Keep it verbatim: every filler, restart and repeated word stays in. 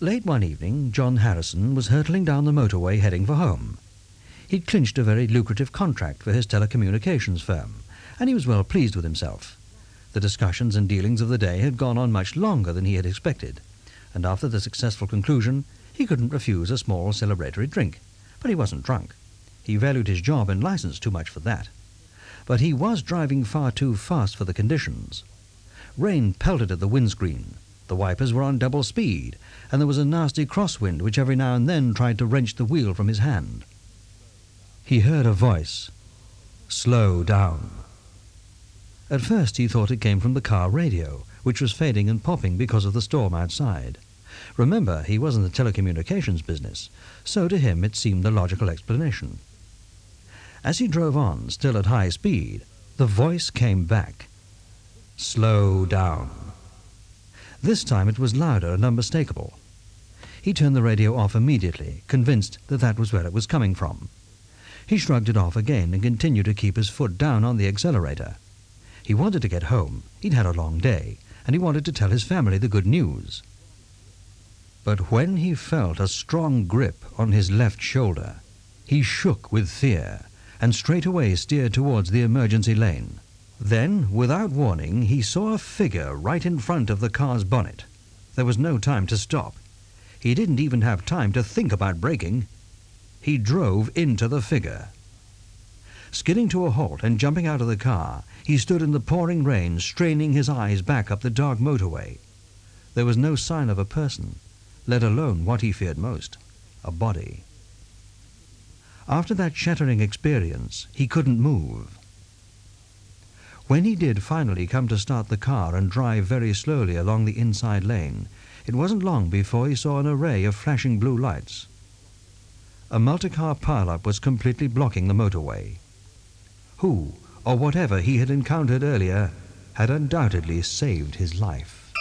Late one evening, John Harrison was hurtling down the motorway heading for home. He'd clinched a very lucrative contract for his telecommunications firm, and he was well pleased with himself. The discussions and dealings of the day had gone on much longer than he had expected, and after the successful conclusion, he couldn't refuse a small celebratory drink. But he wasn't drunk. He valued his job and license too much for that. But he was driving far too fast for the conditions. Rain pelted at the windscreen. The wipers were on double speed, and there was a nasty crosswind which every now and then tried to wrench the wheel from his hand. He heard a voice. "Slow down." At first he thought it came from the car radio, which was fading and popping because of the storm outside. Remember, he was in the telecommunications business, so to him it seemed the logical explanation. As he drove on, still at high speed, the voice came back. "Slow down." This time it was louder and unmistakable. He turned the radio off immediately, convinced that that was where it was coming from. He shrugged it off again and continued to keep his foot down on the accelerator. He wanted to get home, he'd had a long day, and he wanted to tell his family the good news. But when he felt a strong grip on his left shoulder, he shook with fear and straightway steered towards the emergency lane. Then, without warning, he saw a figure right in front of the car's bonnet. There was no time to stop. He didn't even have time to think about braking. He drove into the figure. Skidding to a halt and jumping out of the car, he stood in the pouring rain, straining his eyes back up the dark motorway. There was no sign of a person, let alone what he feared most, a body. After that shattering experience, he couldn't move. When he did finally come to start the car and drive very slowly along the inside lane, it wasn't long before he saw an array of flashing blue lights. A multi-car pile-up was completely blocking the motorway. Who, or whatever he had encountered earlier, had undoubtedly saved his life.